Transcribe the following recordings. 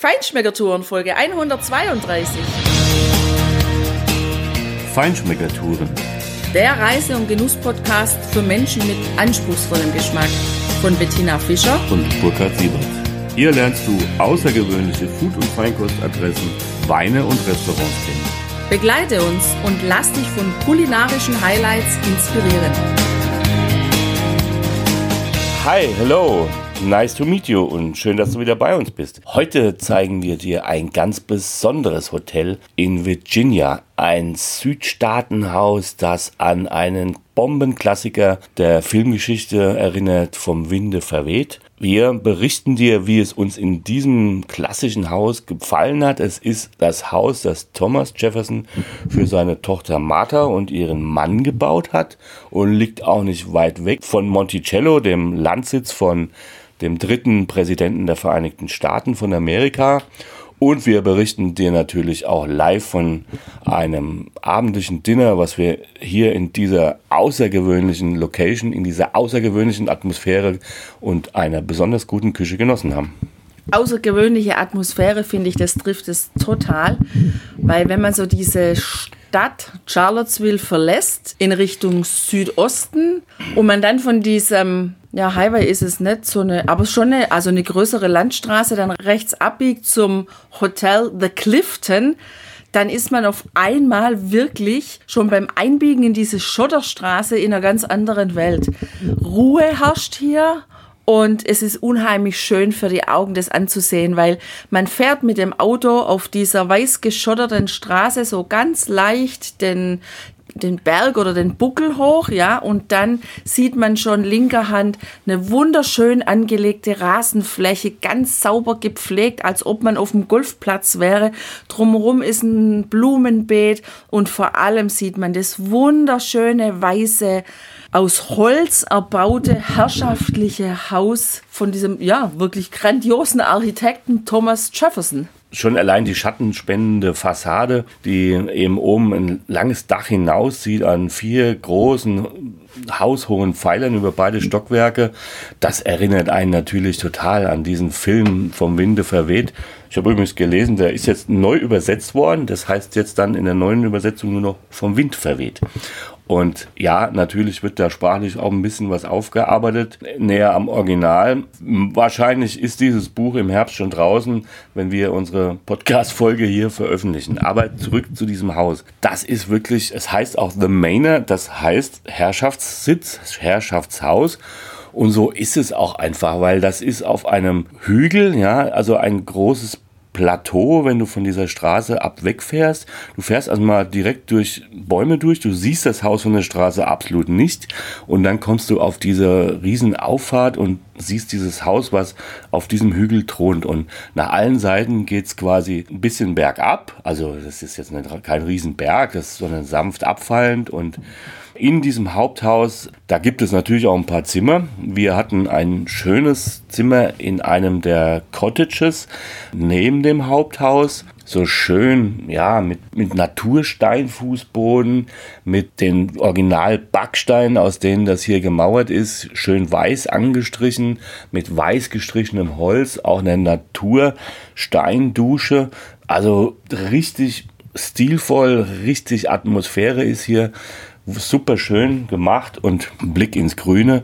Feinschmecker Touren Folge 132. Feinschmecker Touren. Der Reise- und Genuss-Podcast für Menschen mit anspruchsvollem Geschmack von Bettina Fischer und Burkhard Siebert. Hier lernst du außergewöhnliche Food- und Feinkostadressen, Weine und Restaurants kennen. Begleite uns und lass dich von kulinarischen Highlights inspirieren. Hi, hello. Nice to meet you und schön, dass du wieder bei uns bist. Heute zeigen wir dir ein ganz besonderes Hotel in Virginia. Ein Südstaatenhaus, das an einen Bombenklassiker der Filmgeschichte erinnert, Vom Winde verweht. Wir berichten dir, wie es uns in diesem klassischen Haus gefallen hat. Es ist das Haus, das Thomas Jefferson für seine Tochter Martha und ihren Mann gebaut hat und liegt auch nicht weit weg von Monticello, dem Landsitz von dem dritten Präsidenten der Vereinigten Staaten von Amerika. Und wir berichten dir natürlich auch live von einem abendlichen Dinner, was wir hier in dieser außergewöhnlichen Location, in dieser außergewöhnlichen Atmosphäre und einer besonders guten Küche genossen haben. Außergewöhnliche Atmosphäre, finde ich, das trifft es total, weil wenn man so diese Stadt Charlottesville verlässt in Richtung Südosten und man dann von diesem, ja, Highway ist es nicht, so eine, aber schon eine, also eine größere Landstraße, dann rechts abbiegt zum Hotel The Clifton, dann ist man auf einmal wirklich schon beim Einbiegen in diese Schotterstraße in einer ganz anderen Welt. Ruhe herrscht hier. Und es ist unheimlich schön für die Augen, das anzusehen, weil man fährt mit dem Auto auf dieser weiß geschotterten Straße so ganz leicht den Berg oder den Buckel hoch, ja, und dann sieht man schon linker Hand eine wunderschön angelegte Rasenfläche, ganz sauber gepflegt, als ob man auf dem Golfplatz wäre. Drumherum ist ein Blumenbeet und vor allem sieht man das wunderschöne weiße, aus Holz erbaute, herrschaftliche Haus von diesem, ja, wirklich grandiosen Architekten Thomas Jefferson. Schon allein die schattenspendende Fassade, die eben oben ein langes Dach hinauszieht an 4 großen haushohen Pfeilern über beide Stockwerke, das erinnert einen natürlich total an diesen Film Vom Winde verweht. Ich habe übrigens gelesen, der ist jetzt neu übersetzt worden, das heißt jetzt dann in der neuen Übersetzung nur noch Vom Wind verweht. Und ja, natürlich wird da sprachlich auch ein bisschen was aufgearbeitet, näher am Original. Wahrscheinlich ist dieses Buch im Herbst schon draußen, wenn wir unsere Podcast-Folge hier veröffentlichen. Aber zurück zu diesem Haus. Das ist wirklich, es heißt auch The Manor, das heißt Herrschaftssitz, Herrschaftshaus. Und so ist es auch einfach, weil das ist auf einem Hügel, ja, also ein großes Plateau, wenn du von dieser Straße ab wegfährst. Du fährst also mal direkt durch Bäume durch, du siehst das Haus von der Straße absolut nicht und dann kommst du auf diese riesen Auffahrt und siehst dieses Haus, was auf diesem Hügel thront und nach allen Seiten geht es quasi ein bisschen bergab, also das ist jetzt kein Riesenberg, das ist sondern sanft abfallend und in diesem Haupthaus, da gibt es natürlich auch ein paar Zimmer. Wir hatten ein schönes Zimmer in einem der Cottages neben dem Haupthaus. So schön, ja, mit Natursteinfußboden, mit den Original-Backsteinen, aus denen das hier gemauert ist, schön weiß angestrichen, mit weiß gestrichenem Holz, auch eine Natursteindusche. Also richtig stilvoll, richtig Atmosphäre ist hier. Super schön gemacht und Blick ins Grüne.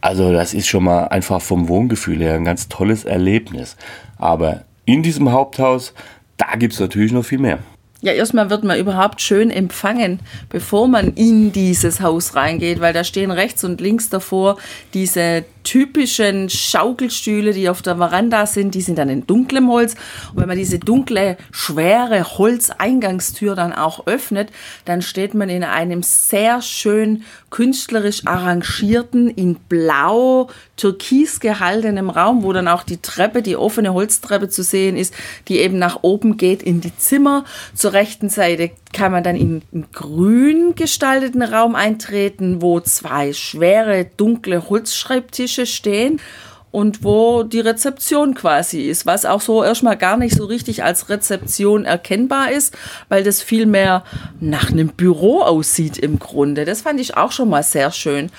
Also das ist schon mal einfach vom Wohngefühl her ein ganz tolles Erlebnis. Aber in diesem Haupthaus, da gibt es natürlich noch viel mehr. Ja, erstmal wird man überhaupt schön empfangen, bevor man in dieses Haus reingeht, weil da stehen rechts und links davor diese typischen Schaukelstühle, die auf der Veranda sind, die sind dann in dunklem Holz. Und wenn man diese dunkle, schwere Holzeingangstür dann auch öffnet, dann steht man in einem sehr schön künstlerisch arrangierten, in blau, türkis gehaltenen Raum, wo dann auch die Treppe, die offene Holztreppe zu sehen ist, die eben nach oben geht in die Zimmer. Zur rechten Seite kann man dann in einen grün gestalteten Raum eintreten, wo 2 schwere, dunkle Holzschreibtische stehen und wo die Rezeption quasi ist, was auch so erstmal gar nicht so richtig als Rezeption erkennbar ist, weil das viel mehr nach einem Büro aussieht im Grunde. Das fand ich auch schon mal sehr schön.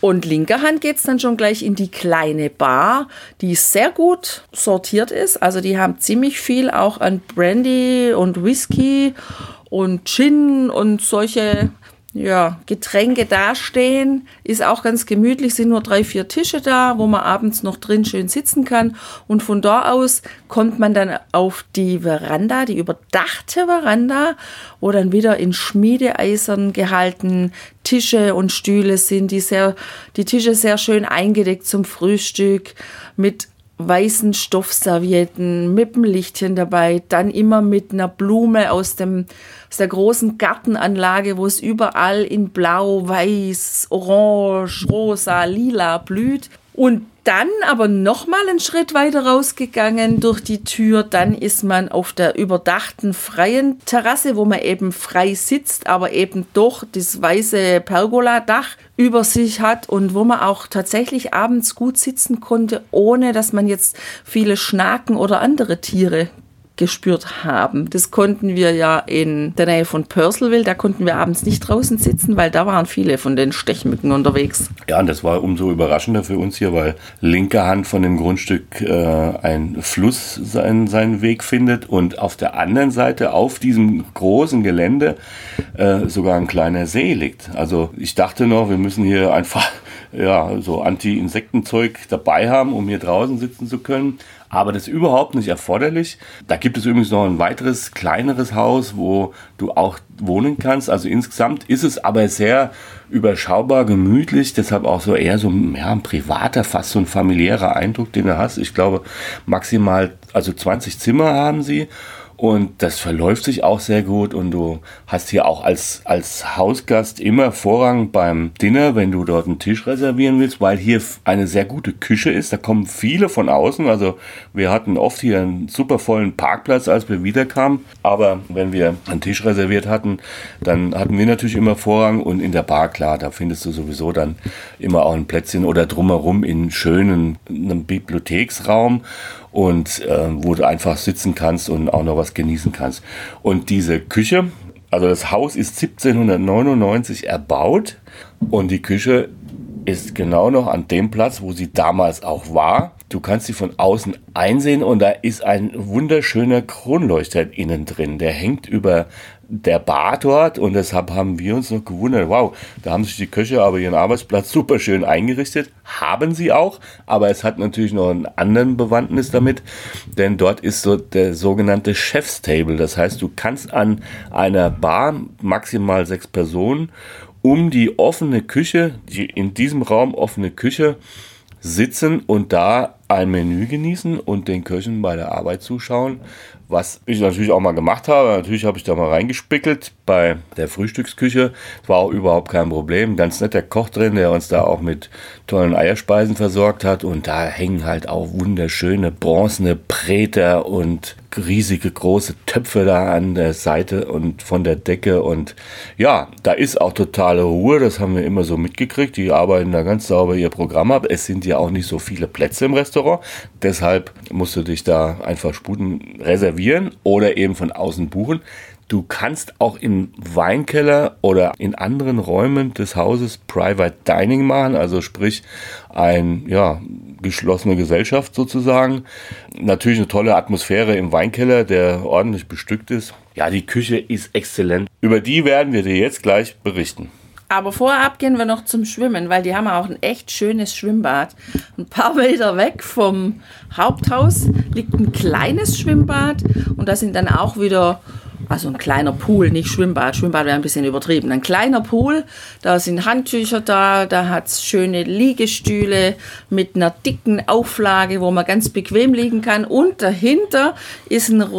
Und linker Hand geht es dann schon gleich in die kleine Bar, die sehr gut sortiert ist. Also die haben ziemlich viel auch an Brandy und Whisky und Gin und solche Getränke dastehen. Ist auch ganz gemütlich, sind nur 3-4 Tische da, wo man abends noch drin schön sitzen kann. Und von da aus kommt man dann auf die Veranda, die überdachte Veranda, wo dann wieder in Schmiedeeisern gehalten Tische und Stühle sind, die Tische sehr schön eingedeckt zum Frühstück mit weißen Stoffservietten mit dem Lichtchen dabei, dann immer mit einer Blume aus der großen Gartenanlage, wo es überall in Blau, Weiß, Orange, Rosa, Lila blüht. Und dann aber nochmal einen Schritt weiter rausgegangen durch die Tür. Dann ist man auf der überdachten freien Terrasse, wo man eben frei sitzt, aber eben doch das weiße Pergoladach über sich hat und wo man auch tatsächlich abends gut sitzen konnte, ohne dass man jetzt viele Schnaken oder andere Tiere gespürt haben. Das konnten wir ja in der Nähe von Purcellville, da konnten wir abends nicht draußen sitzen, weil da waren viele von den Stechmücken unterwegs. Ja, und das war umso überraschender für uns hier, weil linker Hand von dem Grundstück ein Fluss seinen Weg findet und auf der anderen Seite auf diesem großen Gelände sogar ein kleiner See liegt. Also ich dachte noch, wir müssen hier einfach so Anti-Insektenzeug dabei haben, um hier draußen sitzen zu können. Aber das ist überhaupt nicht erforderlich. Da gibt es übrigens noch ein weiteres, kleineres Haus, wo du auch wohnen kannst. Also insgesamt ist es aber sehr überschaubar, gemütlich. Deshalb auch so eher so ein privater, fast so ein familiärer Eindruck, den du hast. Ich glaube, maximal 20 Zimmer haben sie. Und das verläuft sich auch sehr gut und du hast hier auch als Hausgast immer Vorrang beim Dinner, wenn du dort einen Tisch reservieren willst, weil hier eine sehr gute Küche ist. Da kommen viele von außen, also wir hatten oft hier einen super vollen Parkplatz, als wir wiederkamen. Aber wenn wir einen Tisch reserviert hatten, dann hatten wir natürlich immer Vorrang und in der Bar, klar, da findest du sowieso dann immer auch ein Plätzchen oder drumherum in schönen einem Bibliotheksraum. Und wo du einfach sitzen kannst und auch noch was genießen kannst. Und diese Küche, also das Haus ist 1799 erbaut und die Küche ist genau noch an dem Platz, wo sie damals auch war. Du kannst sie von außen einsehen und da ist ein wunderschöner Kronleuchter innen drin. Der hängt über der Bar dort und deshalb haben wir uns noch gewundert, wow, da haben sich die Köche aber ihren Arbeitsplatz super schön eingerichtet, haben sie auch, aber es hat natürlich noch einen anderen Bewandtnis damit, denn dort ist so der sogenannte Chef's Table, das heißt, du kannst an einer Bar maximal 6 Personen um die offene Küche, die in diesem Raum offene Küche, sitzen und da ein Menü genießen und den Köchen bei der Arbeit zuschauen, was ich natürlich auch mal gemacht habe. Natürlich habe ich da mal reingespickelt bei der Frühstücksküche. Das war auch überhaupt kein Problem. Ganz netter Koch drin, der uns da auch mit tollen Eierspeisen versorgt hat. Und da hängen halt auch wunderschöne bronzene Breter und riesige große Töpfe da an der Seite und von der Decke. Und ja, da ist auch totale Ruhe. Das haben wir immer so mitgekriegt. Die arbeiten da ganz sauber ihr Programm ab. Es sind ja auch nicht so viele Plätze im Restaurant. Deshalb musst du dich da einfach sputen reservieren oder eben von außen buchen. Du kannst auch im Weinkeller oder in anderen Räumen des Hauses Private Dining machen, also sprich geschlossene Gesellschaft sozusagen. Natürlich eine tolle Atmosphäre im Weinkeller, der ordentlich bestückt ist. Ja, die Küche ist exzellent. Über die werden wir dir jetzt gleich berichten. Aber vorab gehen wir noch zum Schwimmen, weil die haben auch ein echt schönes Schwimmbad. Ein paar Meter weg vom Haupthaus liegt ein kleines Schwimmbad und da sind dann auch wieder, also ein kleiner Pool, nicht Schwimmbad. Schwimmbad wäre ein bisschen übertrieben. Ein kleiner Pool, da sind Handtücher da, da hat es schöne Liegestühle mit einer dicken Auflage, wo man ganz bequem liegen kann. Und dahinter ist ein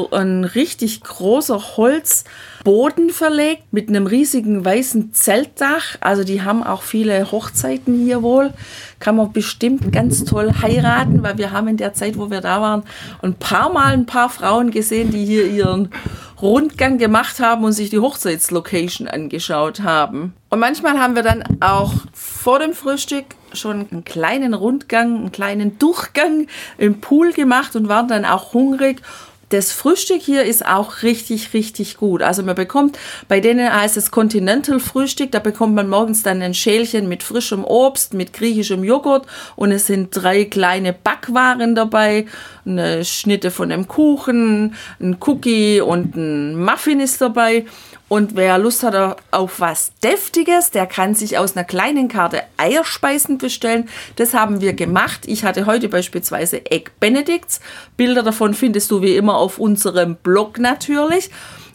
richtig großer Holz. Boden verlegt mit einem riesigen weißen Zeltdach. Also die haben auch viele Hochzeiten hier wohl. Kann man bestimmt ganz toll heiraten, weil wir haben in der Zeit, wo wir da waren, ein paar Mal ein paar Frauen gesehen, die hier ihren Rundgang gemacht haben und sich die Hochzeitslocation angeschaut haben. Und manchmal haben wir dann auch vor dem Frühstück schon einen kleinen Rundgang, einen kleinen Durchgang im Pool gemacht und waren dann auch hungrig. Das Frühstück hier ist auch richtig, richtig gut. Also man bekommt, bei denen heißt es Continental Frühstück, da bekommt man morgens dann ein Schälchen mit frischem Obst, mit griechischem Joghurt und es sind 3 kleine Backwaren dabei, eine Schnitte von einem Kuchen, ein Cookie und ein Muffin ist dabei. Und wer Lust hat auf was Deftiges, der kann sich aus einer kleinen Karte Eierspeisen bestellen. Das haben wir gemacht. Ich hatte heute beispielsweise Egg Benedicts. Bilder davon findest du wie immer auf unserem Blog natürlich.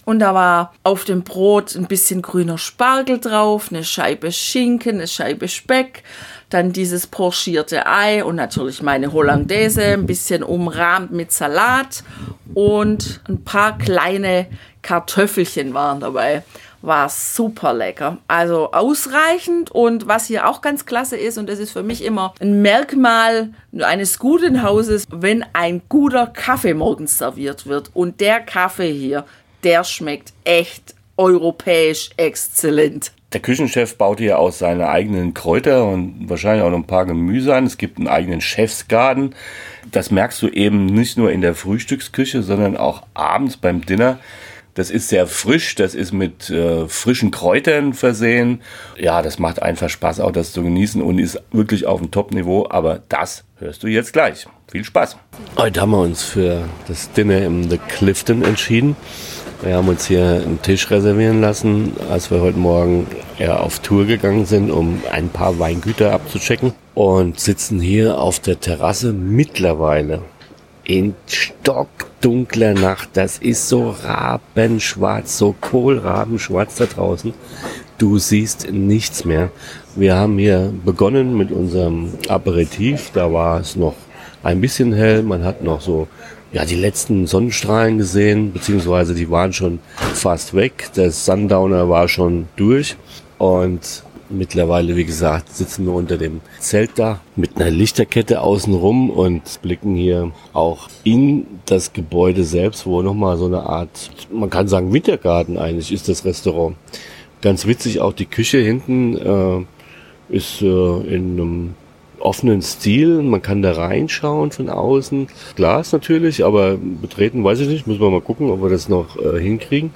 Und da war auf dem Brot ein bisschen grüner Spargel drauf, eine Scheibe Schinken, eine Scheibe Speck, dann dieses pochierte Ei und natürlich meine Hollandaise, ein bisschen umrahmt mit Salat und ein paar kleine Kartoffelchen waren dabei. War super lecker. Also ausreichend. Und was hier auch ganz klasse ist, und das ist für mich immer ein Merkmal eines guten Hauses, wenn ein guter Kaffee morgens serviert wird. Und der Kaffee hier, der schmeckt echt europäisch exzellent. Der Küchenchef baut hier aus seine eigenen Kräuter und wahrscheinlich auch noch ein paar Gemüse an. Es gibt einen eigenen Chefsgarten. Das merkst du eben nicht nur in der Frühstücksküche, sondern auch abends beim Dinner. Das ist sehr frisch, das ist mit frischen Kräutern versehen. Ja, das macht einfach Spaß, auch das zu genießen und ist wirklich auf dem Top-Niveau. Aber das hörst du jetzt gleich. Viel Spaß. Heute haben wir uns für das Dinner im The Clifton entschieden. Wir haben uns hier einen Tisch reservieren lassen, als wir heute Morgen auf Tour gegangen sind, um ein paar Weingüter abzuchecken. Und sitzen hier auf der Terrasse mittlerweile in stockdunkler Nacht. Das ist so rabenschwarz, so kohlrabenschwarz da draußen. Du siehst nichts mehr. Wir haben hier begonnen mit unserem Aperitif. Da war es noch ein bisschen hell. Man hat noch so die letzten Sonnenstrahlen gesehen, beziehungsweise die waren schon fast weg. Der Sundowner war schon durch und mittlerweile, wie gesagt, sitzen wir unter dem Zelt da mit einer Lichterkette außenrum und blicken hier auch in das Gebäude selbst, wo nochmal so eine Art, man kann sagen Wintergarten eigentlich ist das Restaurant. Ganz witzig, auch die Küche hinten ist in einem offenen Stil, man kann da reinschauen von außen, Glas natürlich, aber betreten weiß ich nicht, müssen wir mal gucken, ob wir das noch hinkriegen,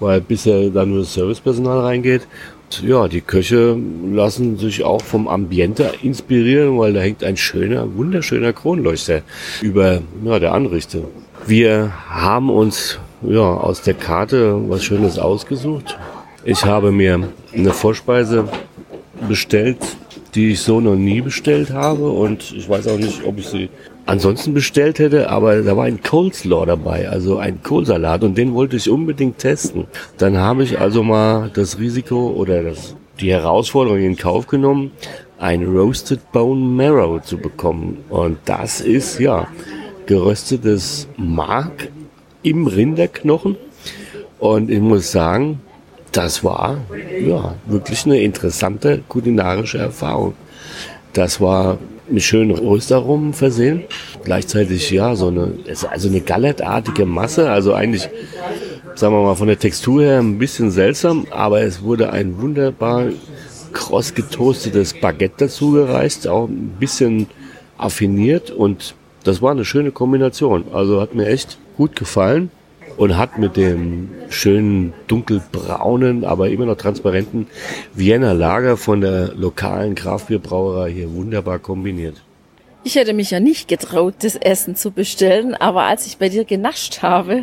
weil bisher da nur das Servicepersonal reingeht. Ja, die Köche lassen sich auch vom Ambiente inspirieren, weil da hängt ein schöner, wunderschöner Kronleuchter über der Anrichte. Wir haben uns aus der Karte was Schönes ausgesucht. Ich habe mir eine Vorspeise bestellt, die ich so noch nie bestellt habe und ich weiß auch nicht, ob ich sie ansonsten bestellt hätte, aber da war ein Coleslaw dabei, also ein Kohlsalat und den wollte ich unbedingt testen. Dann habe ich also mal das Risiko oder die Herausforderung in Kauf genommen, ein Roasted Bone Marrow zu bekommen und das ist geröstetes Mark im Rinderknochen und ich muss sagen, das war wirklich eine interessante kulinarische Erfahrung. Das war mit schönen Röstaromen versehen. Gleichzeitig eine gallertartige Masse. Also eigentlich, sagen wir mal, von der Textur her ein bisschen seltsam, aber es wurde ein wunderbar kross getoastetes Baguette dazu gereicht, auch ein bisschen affiniert und das war eine schöne Kombination. Also hat mir echt gut gefallen. Und hat mit dem schönen dunkelbraunen, aber immer noch transparenten Vienna Lager von der lokalen Kraftbierbrauerei hier wunderbar kombiniert. Ich hätte mich ja nicht getraut, das Essen zu bestellen, aber als ich bei dir genascht habe,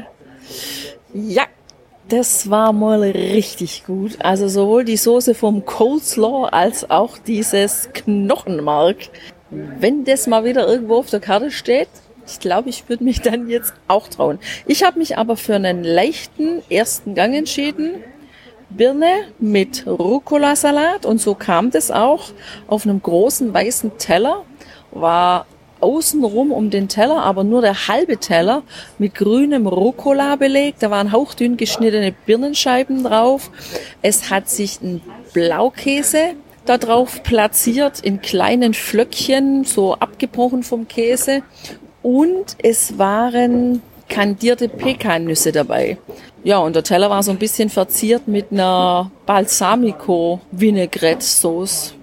das war mal richtig gut. Also sowohl die Soße vom Coleslaw als auch dieses Knochenmark. Wenn das mal wieder irgendwo auf der Karte steht, ich glaube, ich würde mich dann jetzt auch trauen. Ich habe mich aber für einen leichten ersten Gang entschieden. Birne mit Rucola-Salat und so kam das auch auf einem großen weißen Teller. War außenrum um den Teller, aber nur der halbe Teller mit grünem Rucola belegt. Da waren hauchdünn geschnittene Birnenscheiben drauf. Es hat sich ein Blaukäse da drauf platziert in kleinen Flöckchen, so abgebrochen vom Käse. Und es waren kandierte Pekannüsse dabei. Ja, und der Teller war so ein bisschen verziert mit einer Balsamico-Vinaigrette-Sauce.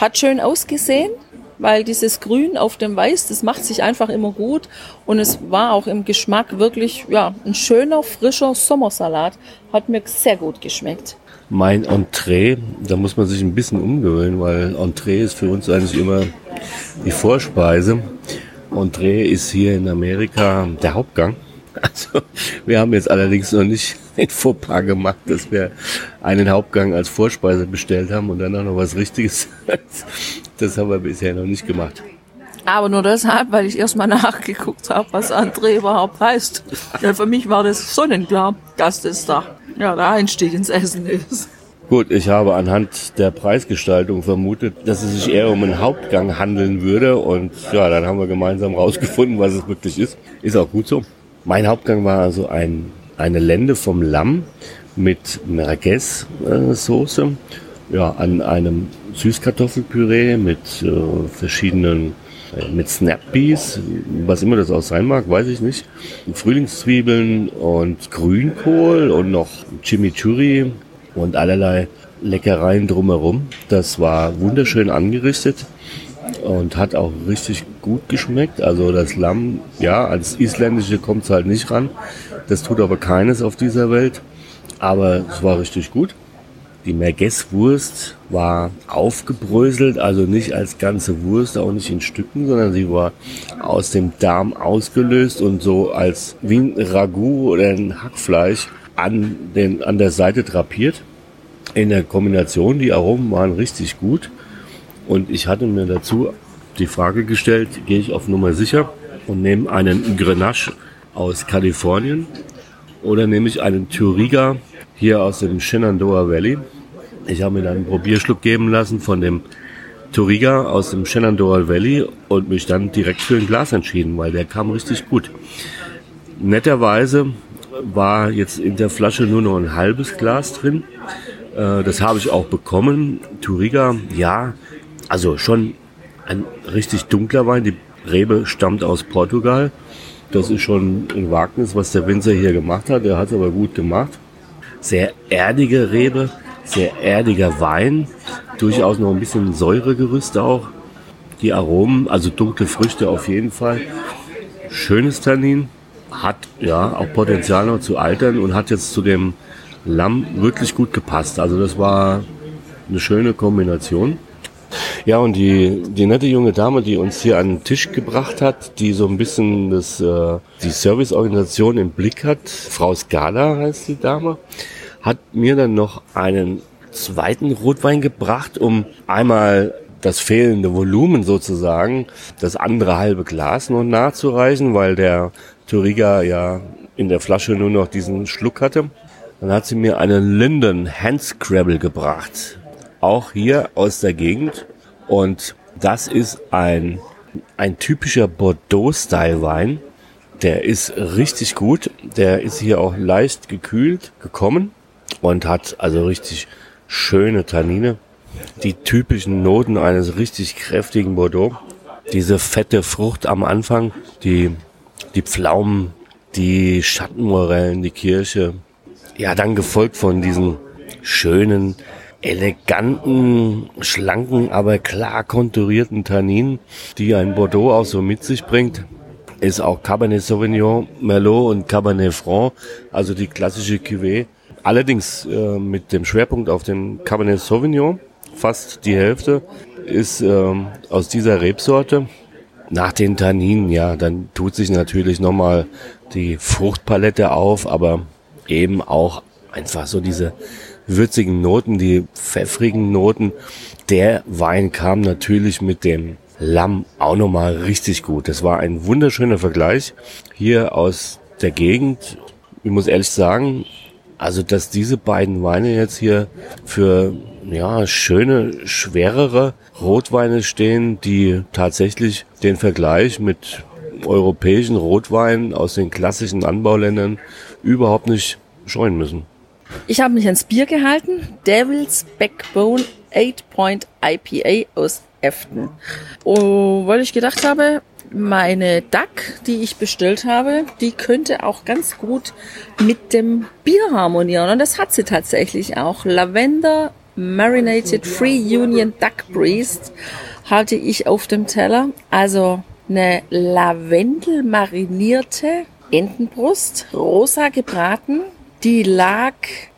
Hat schön ausgesehen. weil dieses Grün auf dem Weiß, das macht sich einfach immer gut. Und es war auch im Geschmack wirklich ja ein schöner, frischer Sommersalat. Hat mir sehr gut geschmeckt. Mein Entree, da muss man sich ein bisschen umgewöhnen, weil Entree ist für uns eigentlich immer die Vorspeise. Entree ist hier in Amerika der Hauptgang. Also wir haben jetzt allerdings noch nicht den Fauxpas gemacht, dass wir einen Hauptgang als Vorspeise bestellt haben und dann auch noch was Richtiges. Das haben wir bisher noch nicht gemacht. Aber nur deshalb, weil ich erstmal nachgeguckt habe, was Entree überhaupt heißt. Ja, für mich war das sonnenklar, dass das da ja der Einstieg ins Essen ist. Gut, ich habe anhand der Preisgestaltung vermutet, dass es sich eher um einen Hauptgang handeln würde. Und ja, dann haben wir gemeinsam rausgefunden, was es wirklich ist. Ist auch gut so. Mein Hauptgang war also eine Lende vom Lamm mit Merguez-Soße, ja, an einem Süßkartoffelpüree mit verschiedenen, mit Snap-Peas, was immer das auch sein mag, weiß ich nicht. Frühlingszwiebeln und Grünkohl und noch Chimichurri und allerlei Leckereien drumherum. Das war wunderschön angerichtet. Und hat auch richtig gut geschmeckt. Also das Lamm, ja, als Isländische kommt es halt nicht ran. Das tut aber keines auf dieser Welt. Aber es war richtig gut. Die Merguez-Wurst war aufgebröselt, also nicht als ganze Wurst, auch nicht in Stücken, sondern sie war aus dem Darm ausgelöst und so als wie ein Ragout oder ein Hackfleisch an der Seite drapiert. In der Kombination, die Aromen waren richtig gut. Und ich hatte mir dazu die Frage gestellt, gehe ich auf Nummer sicher und nehme einen Grenache aus Kalifornien oder nehme ich einen Touriga hier aus dem Shenandoah Valley. Ich habe mir dann einen Probierschluck geben lassen von dem Touriga aus dem Shenandoah Valley und mich dann direkt für ein Glas entschieden, weil der kam richtig gut. Netterweise war jetzt in der Flasche nur noch ein halbes Glas drin. Das habe ich auch bekommen. Touriga, ja. Also schon ein richtig dunkler Wein. Die Rebe stammt aus Portugal. Das ist schon ein Wagnis, was der Winzer hier gemacht hat. Er hat es aber gut gemacht. Sehr erdige Rebe, sehr erdiger Wein. Durchaus noch ein bisschen Säuregerüst auch. Die Aromen, also dunkle Früchte auf jeden Fall. Schönes Tannin. Hat ja auch Potenzial noch zu altern und hat jetzt zu dem Lamm wirklich gut gepasst. Also das war eine schöne Kombination. Ja, und die nette junge Dame, die uns hier an den Tisch gebracht hat, die so ein bisschen die Serviceorganisation im Blick hat, Frau Skada heißt die Dame, hat mir dann noch einen zweiten Rotwein gebracht, um einmal das fehlende Volumen sozusagen, das andere halbe Glas noch nachzureichen, weil der Touriga ja in der Flasche nur noch diesen Schluck hatte. Dann hat sie mir eine Linden Handscrabble gebracht. Auch hier aus der Gegend. Und das ist ein typischer Bordeaux-Style-Wein. Der ist richtig gut. Der ist hier auch leicht gekühlt gekommen und hat also richtig schöne Tannine. Die typischen Noten eines richtig kräftigen Bordeaux. Diese fette Frucht am Anfang, die Pflaumen, die Schattenmorellen, die Kirsche. Ja, dann gefolgt von diesen schönen, eleganten, schlanken, aber klar konturierten Tanninen, die ein Bordeaux auch so mit sich bringt, ist auch Cabernet Sauvignon, Merlot und Cabernet Franc, also die klassische Cuvée. Allerdings mit dem Schwerpunkt auf dem Cabernet Sauvignon, fast die Hälfte, ist aus dieser Rebsorte. Nach den Tanninen, ja, dann tut sich natürlich nochmal die Fruchtpalette auf, aber eben auch einfach so diese würzigen Noten, die pfeffrigen Noten. Der Wein kam natürlich mit dem Lamm auch nochmal richtig gut. Das war ein wunderschöner Vergleich hier aus der Gegend. Ich muss ehrlich sagen, also dass diese beiden Weine jetzt hier für ja schöne, schwerere Rotweine stehen, die tatsächlich den Vergleich mit europäischen Rotweinen aus den klassischen Anbauländern überhaupt nicht scheuen müssen. Ich habe mich ans Bier gehalten, Devil's Backbone 8-Point IPA aus Efteling. Oh, weil ich gedacht habe, meine DAC, die ich bestellt habe, die könnte auch ganz gut mit dem Bier harmonieren. Und das hat sie tatsächlich auch. Lavender Marinated Free Union Duck Breast hatte ich auf dem Teller. Also eine lavendelmarinierte Entenbrust, rosa gebraten. Die lag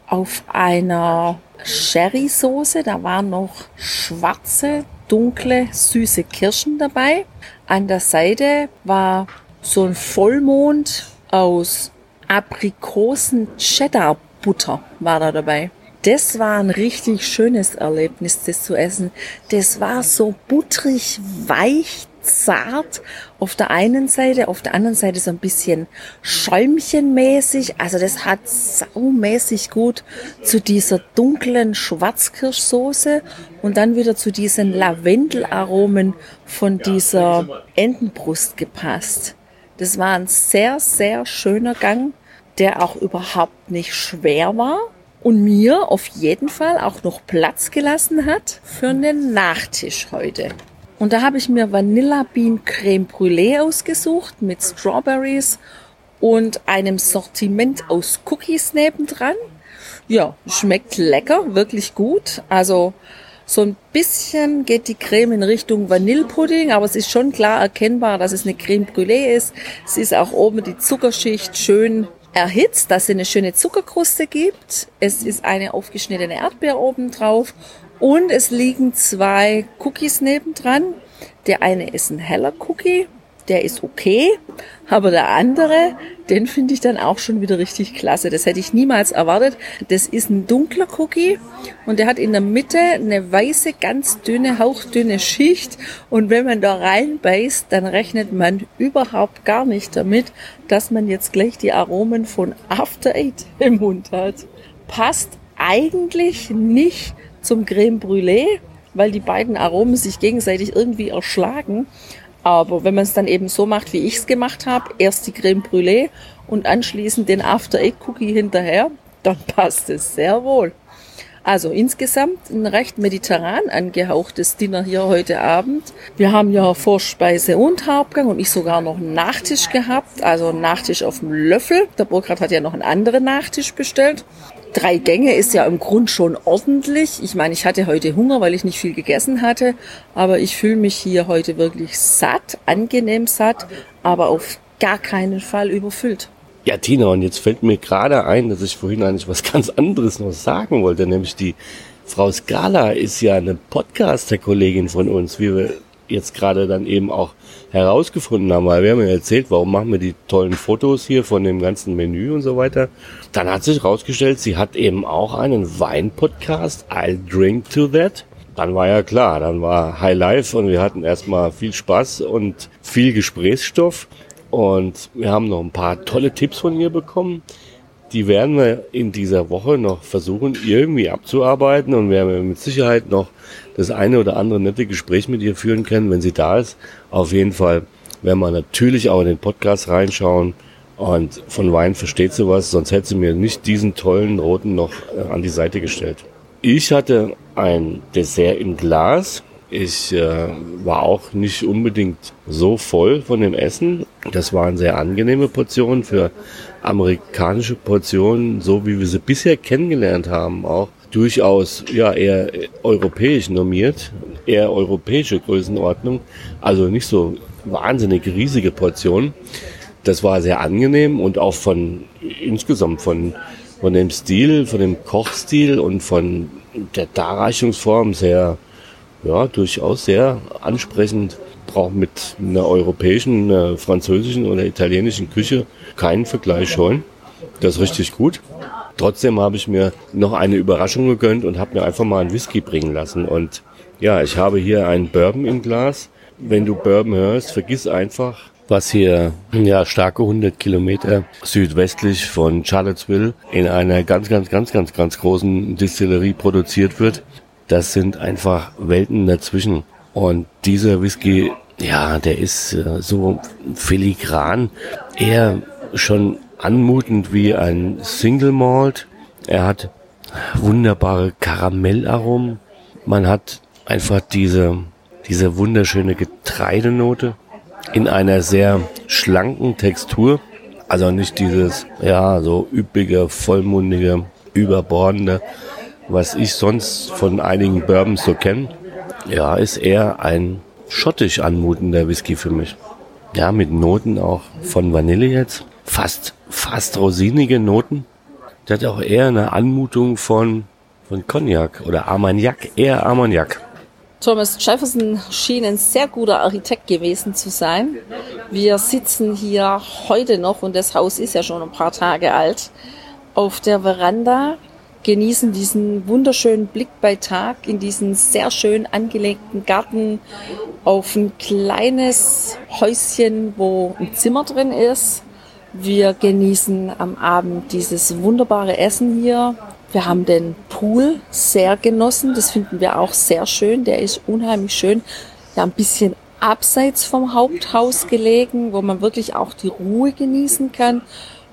auf einer Sherry-Soße. Da waren noch schwarze, dunkle, süße Kirschen dabei. An der Seite war so ein Vollmond aus Aprikosen-Cheddar-Butter war da dabei. Das war ein richtig schönes Erlebnis, das zu essen. Das war so butterig, weich, zart auf der einen Seite, auf der anderen Seite so ein bisschen schäumchenmäßig. Also das hat saumäßig gut zu dieser dunklen Schwarzkirschsoße und dann wieder zu diesen Lavendelaromen von dieser Entenbrust gepasst. Das war ein sehr, sehr schöner Gang, der auch überhaupt nicht schwer war und mir auf jeden Fall auch noch Platz gelassen hat für einen Nachtisch heute. Und da habe ich mir Vanilla Bean Creme Brûlée ausgesucht mit Strawberries und einem Sortiment aus Cookies nebendran. Ja, schmeckt lecker, wirklich gut. Also so ein bisschen geht die Creme in Richtung Vanillepudding, aber es ist schon klar erkennbar, dass es eine Creme Brûlée ist. Es ist auch oben die Zuckerschicht schön erhitzt, dass es eine schöne Zuckerkruste gibt. Es ist eine aufgeschnittene Erdbeere oben drauf. Und es liegen zwei Cookies nebendran. Der eine ist ein heller Cookie, der ist okay, aber der andere, den finde ich dann auch schon wieder richtig klasse. Das hätte ich niemals erwartet. Das ist ein dunkler Cookie und der hat in der Mitte eine weiße, ganz dünne, hauchdünne Schicht. Und wenn man da reinbeißt, dann rechnet man überhaupt gar nicht damit, dass man jetzt gleich die Aromen von After Eight im Mund hat. Passt eigentlich nicht zum Creme Brûlée, weil die beiden Aromen sich gegenseitig irgendwie erschlagen. Aber wenn man es dann eben so macht, wie ich es gemacht habe, erst die Creme Brûlée und anschließend den After Eight Cookie hinterher, dann passt es sehr wohl. Also insgesamt ein recht mediterran angehauchtes Dinner hier heute Abend. Wir haben ja Vorspeise und Hauptgang und ich sogar noch einen Nachtisch gehabt, also einen Nachtisch auf dem Löffel. Der Burkhard hat ja noch einen anderen Nachtisch bestellt. 3 Gänge ist ja im Grund schon ordentlich. Ich meine, ich hatte heute Hunger, weil ich nicht viel gegessen hatte. Aber ich fühle mich hier heute wirklich satt, angenehm satt, aber auf gar keinen Fall überfüllt. Ja, Tina, und jetzt fällt mir gerade ein, dass ich vorhin eigentlich was ganz anderes noch sagen wollte. Nämlich die Frau Skada ist ja eine Podcaster-Kollegin von uns, wie wir jetzt gerade dann eben auch herausgefunden haben, weil wir haben ja erzählt, warum machen wir die tollen Fotos hier von dem ganzen Menü und so weiter. Dann hat sich herausgestellt, sie hat eben auch einen Wein-Podcast, I'll drink to that. Dann war ja klar, dann war High Life und wir hatten erstmal viel Spaß und viel Gesprächsstoff und wir haben noch ein paar tolle Tipps von ihr bekommen. Die werden wir in dieser Woche noch versuchen, irgendwie abzuarbeiten und wir werden mit Sicherheit noch das eine oder andere nette Gespräch mit ihr führen können, wenn sie da ist. Auf jeden Fall werden wir natürlich auch in den Podcast reinschauen und von Wein versteht sie was, sonst hätte sie mir nicht diesen tollen roten noch an die Seite gestellt. Ich hatte ein Dessert im Glas. Ich war auch nicht unbedingt so voll von dem Essen. Das waren sehr angenehme Portionen für amerikanische Portionen, so wie wir sie bisher kennengelernt haben, auch durchaus ja eher europäisch normiert, eher europäische Größenordnung, also nicht so wahnsinnig riesige Portionen. Das war sehr angenehm und auch von insgesamt von dem Stil, von dem Kochstil und von der Darreichungsform sehr ja, durchaus sehr ansprechend. Braucht mit einer europäischen, einer französischen oder italienischen Küche keinen Vergleich scheuen. Das ist richtig gut. Trotzdem habe ich mir noch eine Überraschung gegönnt und habe mir einfach mal einen Whisky bringen lassen. Und ja, ich habe hier einen Bourbon im Glas. Wenn du Bourbon hörst, vergiss einfach, was hier ja starke 100 Kilometer südwestlich von Charlottesville in einer ganz großen Distillerie produziert wird. Das sind einfach Welten dazwischen. Und dieser Whisky, ja, der ist so filigran, eher schon anmutend wie ein Single Malt. Er hat wunderbare Karamellaromen. Man hat einfach diese wunderschöne Getreidenote in einer sehr schlanken Textur. Also nicht dieses, ja, so üppige, vollmundige, überbordende, was ich sonst von einigen Bourbons so kenne. Ja, ist eher ein schottisch anmutender Whisky für mich. Ja, mit Noten auch von Vanille jetzt. Fast rosinige Noten. Der hat auch eher eine Anmutung von Cognac oder Armagnac, eher Armagnac. Thomas Jefferson schien ein sehr guter Architekt gewesen zu sein. Wir sitzen hier heute noch, und das Haus ist ja schon ein paar Tage alt, auf der Veranda, genießen diesen wunderschönen Blick bei Tag in diesen sehr schön angelegten Garten auf ein kleines Häuschen, wo ein Zimmer drin ist. Wir genießen am Abend dieses wunderbare Essen hier. Wir haben den Pool sehr genossen, das finden wir auch sehr schön. Der ist unheimlich schön, ja, ein bisschen abseits vom Haupthaus gelegen, wo man wirklich auch die Ruhe genießen kann.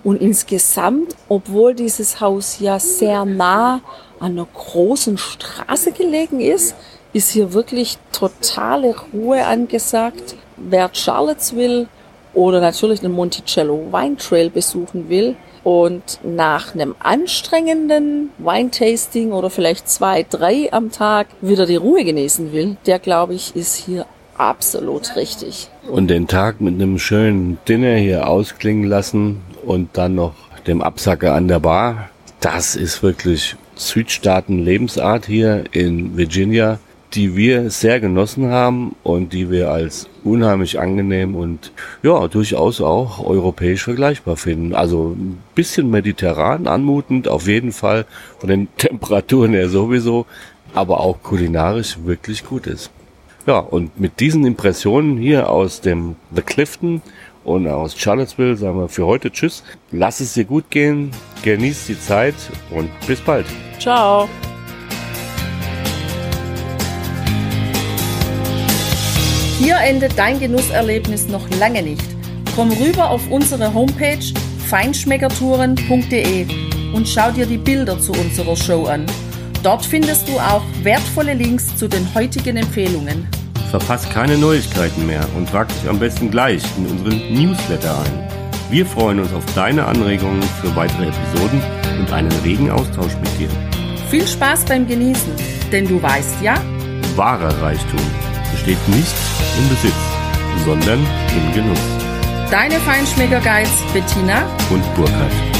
Und insgesamt, obwohl dieses Haus ja sehr nah an einer großen Straße gelegen ist, ist hier wirklich totale Ruhe angesagt. Wer Charlottesville oder natürlich den Monticello Wine Trail besuchen will und nach einem anstrengenden Wine-Tasting oder vielleicht 2, 3 am Tag wieder die Ruhe genießen will, der, glaube ich, ist hier absolut richtig. Und den Tag mit einem schönen Dinner hier ausklingen lassen und dann noch dem Absacker an der Bar, das ist wirklich Südstaaten-Lebensart hier in Virginia, die wir sehr genossen haben und die wir als unheimlich angenehm und ja, durchaus auch europäisch vergleichbar finden. Also ein bisschen mediterran anmutend, auf jeden Fall von den Temperaturen her sowieso, aber auch kulinarisch wirklich gut ist. Ja, und mit diesen Impressionen hier aus dem The Clifton und aus Charlottesville sagen wir für heute Tschüss. Lass es dir gut gehen, genieß die Zeit und bis bald. Ciao. Hier endet dein Genusserlebnis noch lange nicht. Komm rüber auf unsere Homepage feinschmeckertouren.de und schau dir die Bilder zu unserer Show an. Dort findest du auch wertvolle Links zu den heutigen Empfehlungen. Verpasst keine Neuigkeiten mehr und trag dich am besten gleich in unseren Newsletter ein. Wir freuen uns auf deine Anregungen für weitere Episoden und einen regen Austausch mit dir. Viel Spaß beim Genießen, denn du weißt ja, wahrer Reichtum besteht nicht im Besitz, sondern im Genuss. Deine Feinschmecker-Guides Bettina und Burkhard.